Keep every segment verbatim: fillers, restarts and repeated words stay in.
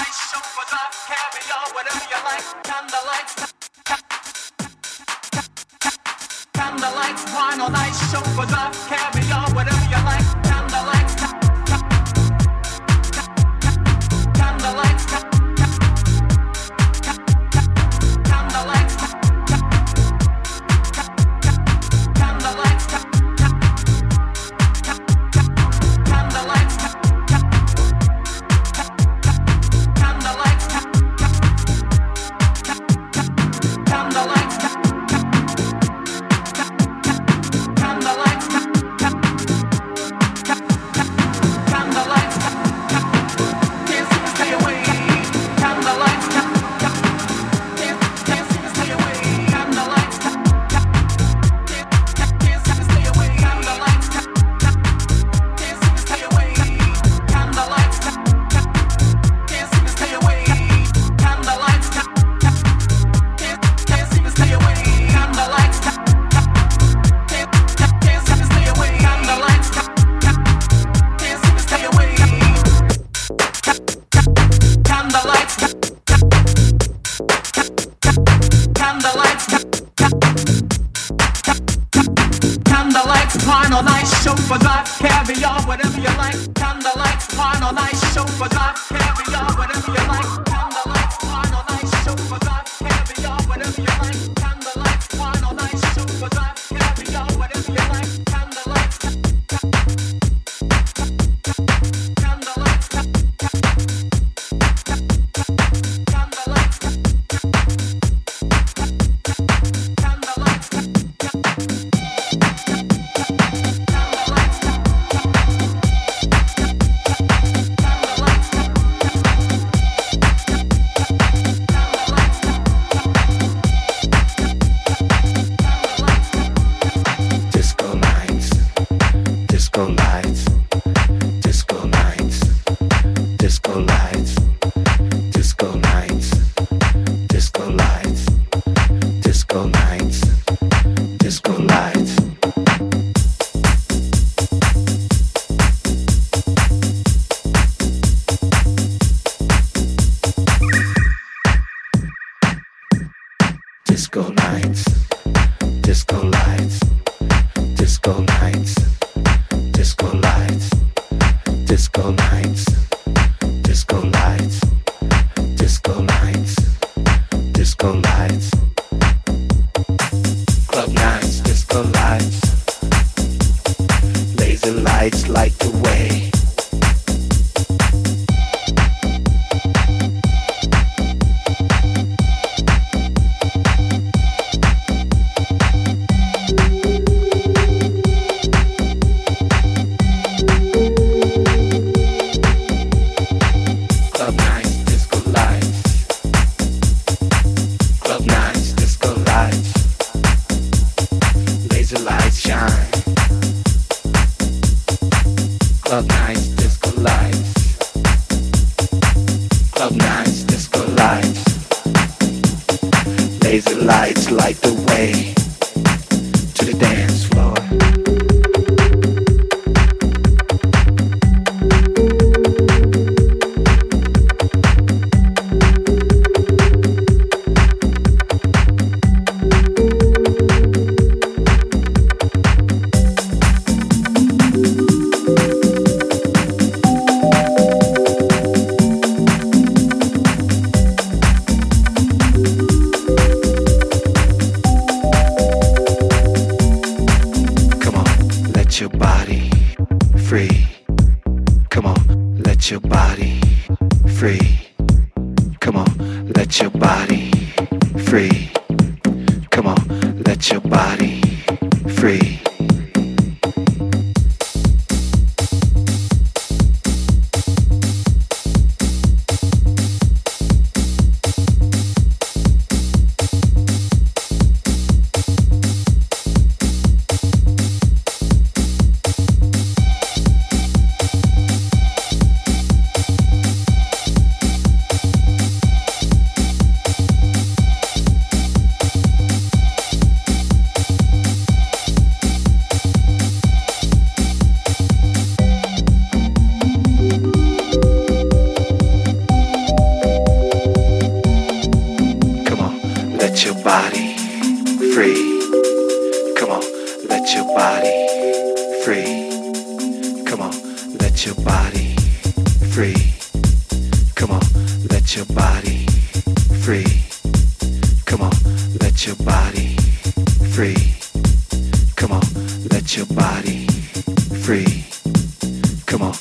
ice, chocolate, caviar, whatever you like. Candlelights, candlelights, wine on ice, chocolate, caviar, whatever you like. Candlelights, candlelights, candlelights, candlelights, Let your body free. Come on, let your body free. Come on, let your body free. Come on, let your body free. Come on, let your body free. Come on, let your body free. Come on.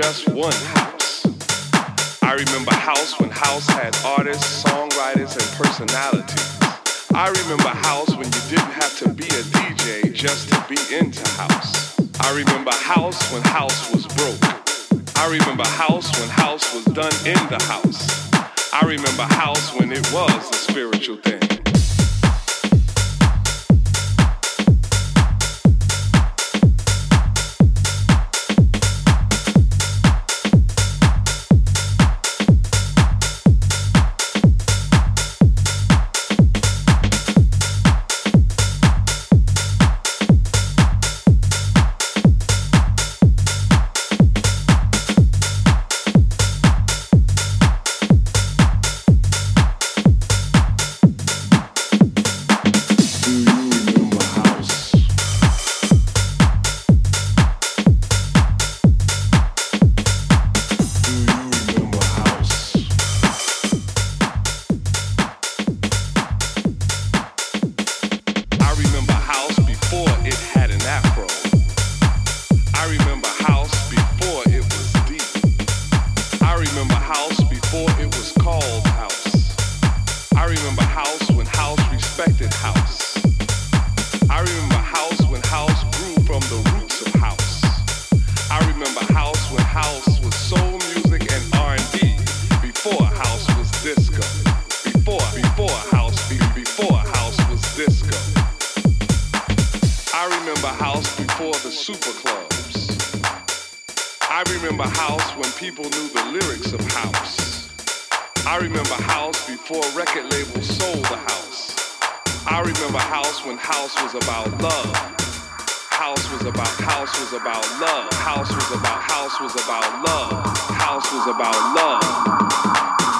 just one house. I remember house when house had artists, songwriters, and personalities. I remember house when you didn't have to be a D J just to be into house. I remember house when house was broke. I remember house when house was done in the house. I remember house when it was a spiritual thing. House was about love. House was about love.